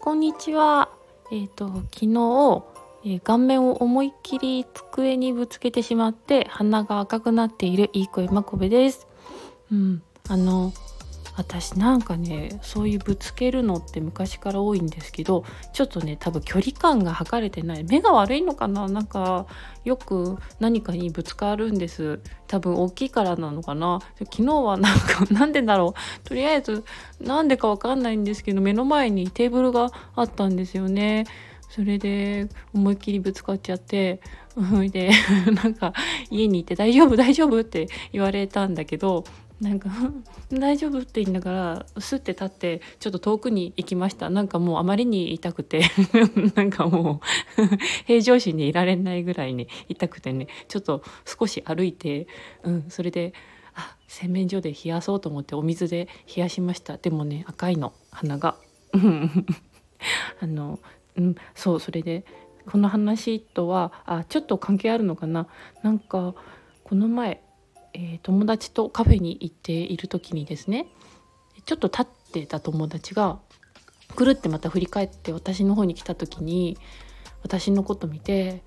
こんにちは。昨日、顔面を思いっきり机にぶつけてしまって鼻が赤くなっているいい声まこべです。私なんかね、そういうぶつけるのって昔から多いんですけど、ちょっとね多分距離感が測れてない、目が悪いのかな、なんかよく何かにぶつかるんです。多分大きいからなのかな。昨日はなんかなんでだろう、とりあえずなんでかわかんないんですけど、目の前にテーブルがあったんですよね。それで思いっきりぶつかっちゃって、でなんか家に行って大丈夫大丈夫って言われたんだけど、なんか大丈夫って言いながらスッて立ってちょっと遠くに行きました。なんかもうあまりに痛くてなんかもう平常心でいられないぐらいに痛くてね、ちょっと少し歩いて、それで洗面所で冷やそうと思ってお水で冷やしました。でもね、赤いの鼻がそう、それでこの話とはちょっと関係あるのかな。なんかこの前友達とカフェに行っている時にですね、ちょっと立ってた友達がくるってまた振り返って私の方に来た時に、私のこと見て、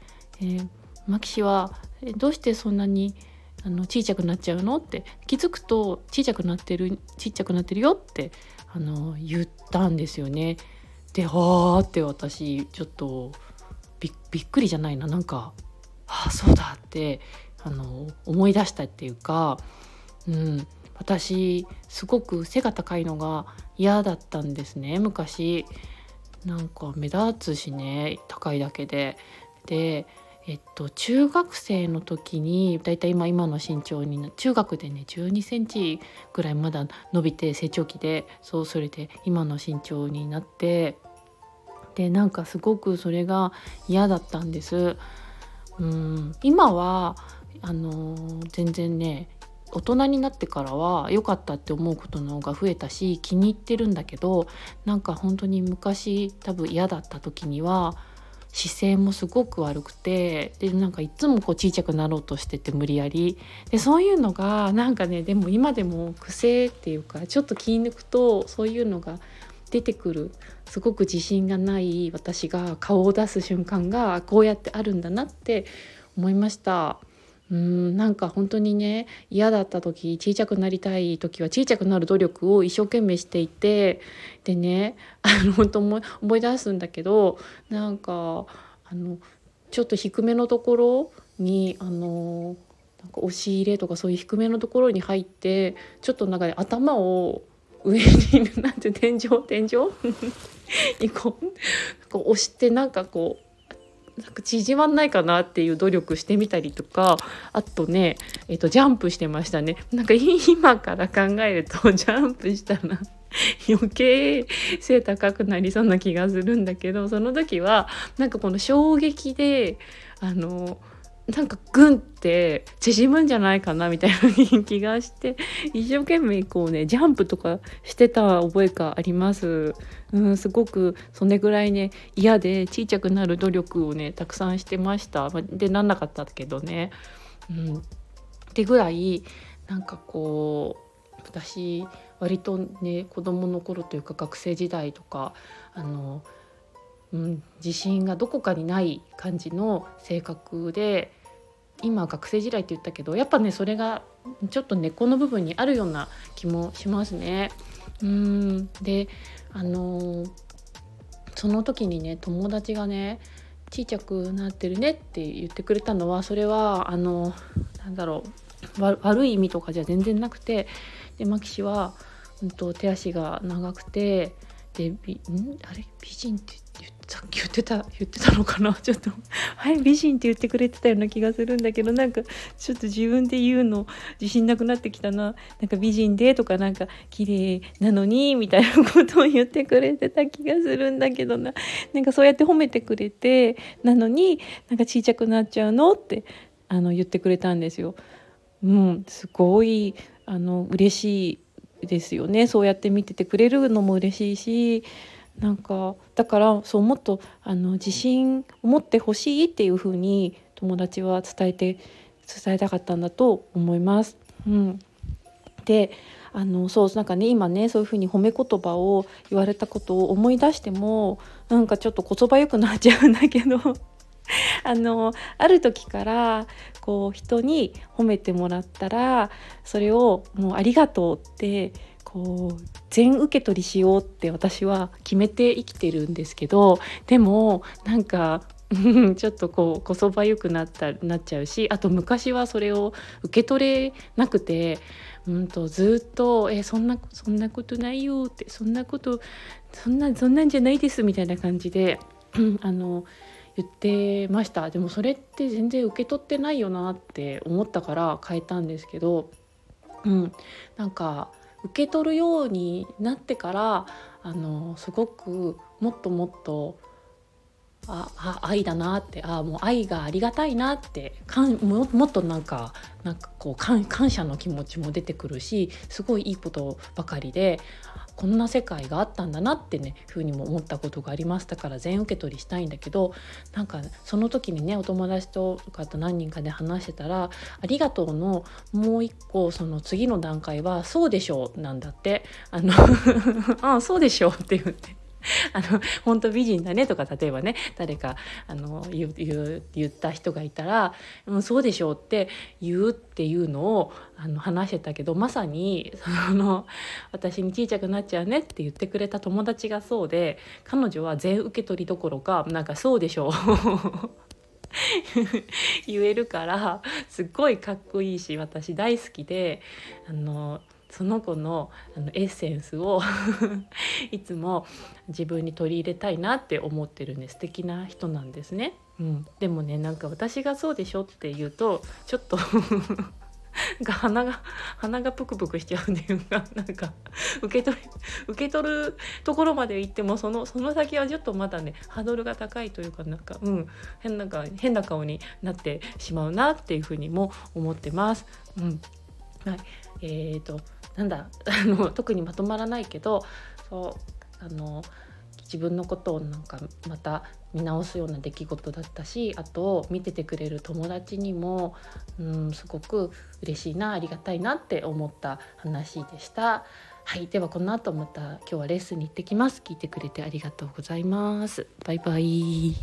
マキシはどうしてそんなに小さくなっちゃうのって、気づくと小さくなってるよって言ったんですよね。でって私ちょっと びっくりじゃないな、なんかそうだって思い出したっていうか、私すごく背が高いのが嫌だったんですね、昔。なんか目立つしね、高いだけで。で、中学生の時にだいたい今の身長に、中学でね12センチぐらいまだ伸びて成長期で、それで今の身長になって、でなんかすごくそれが嫌だったんです。今は全然ね、大人になってからは良かったって思うことの方が増えたし気に入ってるんだけど、なんか本当に昔多分嫌だった時には姿勢もすごく悪くて、でなんかいつもこう小さくなろうとしてて無理やりで、そういうのがなんかね、でも今でも癖っていうか、ちょっと気抜くとそういうのが出てくる。すごく自信がない私が顔を出す瞬間がこうやってあるんだなって思いました。なんか本当にね、嫌だった時、小さくなりたい時は小さくなる努力を一生懸命していて、でね本当思い出すんだけど、なんかちょっと低めのところになんか押し入れとかそういう低めのところに入って、ちょっとなんか、ね、頭を上になんて天井にこう押して、なんかこうなんか縮まんないかなっていう努力してみたりとか、あとね、ジャンプしてましたね。なんか今から考えるとジャンプしたら余計背高くなりそうな気がするんだけど、その時はなんかこの衝撃でなんかグンって縮むんじゃないかなみたいな気がして、一生懸命こうねジャンプとかしてた覚えがあります。すごくそれぐらいね嫌で、小さくなる努力をねたくさんしてました。でなんなかったけどね、ってぐらいなんかこう私割とね子供の頃というか学生時代とか自信がどこかにない感じの性格で、今学生時代って言ったけど、やっぱねそれがちょっと根っこの部分にあるような気もしますね。でその時にね友達がね小さくなってるねって言ってくれたのは、それはなんだろう、悪い意味とかじゃ全然なくて、でマキシは、手足が長くてで美人ってさっき言ってたのかな、ちょっとはい美人って言ってくれてたような気がするんだけど、なんかちょっと自分で言うの自信なくなってきたな。なんか美人でとか、なんか綺麗なのにみたいなことを言ってくれてた気がするんだけどな、なんかそうやって褒めてくれて、なのになんか小さくなっちゃうのって言ってくれたんですよ。すごい嬉しいですよね。そうやって見ててくれるのも嬉しいし、なんかだからそう、もっと自信を持ってほしいっていう風に友達は伝えたかったんだと思います。でそうなんかね、今ねそういう風に褒め言葉を言われたことを思い出してもなんかちょっと言葉よくなっちゃうんだけどある時からこう人に褒めてもらったらそれをもうありがとうってこう全受け取りしようって私は決めて生きてるんですけど、でもなんかちょっとこそばゆくなっちゃうし、あと昔はそれを受け取れなくて、ずっとそんなことないよって、そんなんじゃないですみたいな感じで言ってました。でもそれって全然受け取ってないよなって思ったから変えたんですけど、なんか受け取るようになってからすごくもっともっと愛だなって、もう愛がありがたいなってもっとなんかこう感謝の気持ちも出てくるし、すごいいいことばかりでこんな世界があったんだなってねふうにも思ったことがあります。だから全受け取りしたいんだけど、なんかその時にねお友達とかと何人かで話してたら、ありがとうのもう一個その次の段階はそうでしょうなんだって。あそうでしょうって言って本当美人だねとか、例えばね誰か言った人がいたら、そうでしょうって言うっていうのを話してたけど、まさに私に小さくなっちゃうねって言ってくれた友達がそうで、彼女は全受け取りどころかなんかそうでしょう言えるからすっごいかっこいいし、私大好きでその子のエッセンスをいつも自分に取り入れたいなって思ってるんで、素敵な人なんですね、でもねなんか私がそうでしょって言うとちょっと鼻がプクプクしちゃうんで、なんか受け取るところまで行ってもその先はちょっとまだねハードルが高いというか、変な顔になってしまうなっていうふうにも思ってます。はい、特にまとまらないけど、自分のことをなんかまた見直すような出来事だったし、あと見ててくれる友達にも、すごく嬉しいなありがたいなって思った話でした。はい、ではこの後また今日はレッスンに行ってきます。聞いてくれてありがとうございます。バイバイ。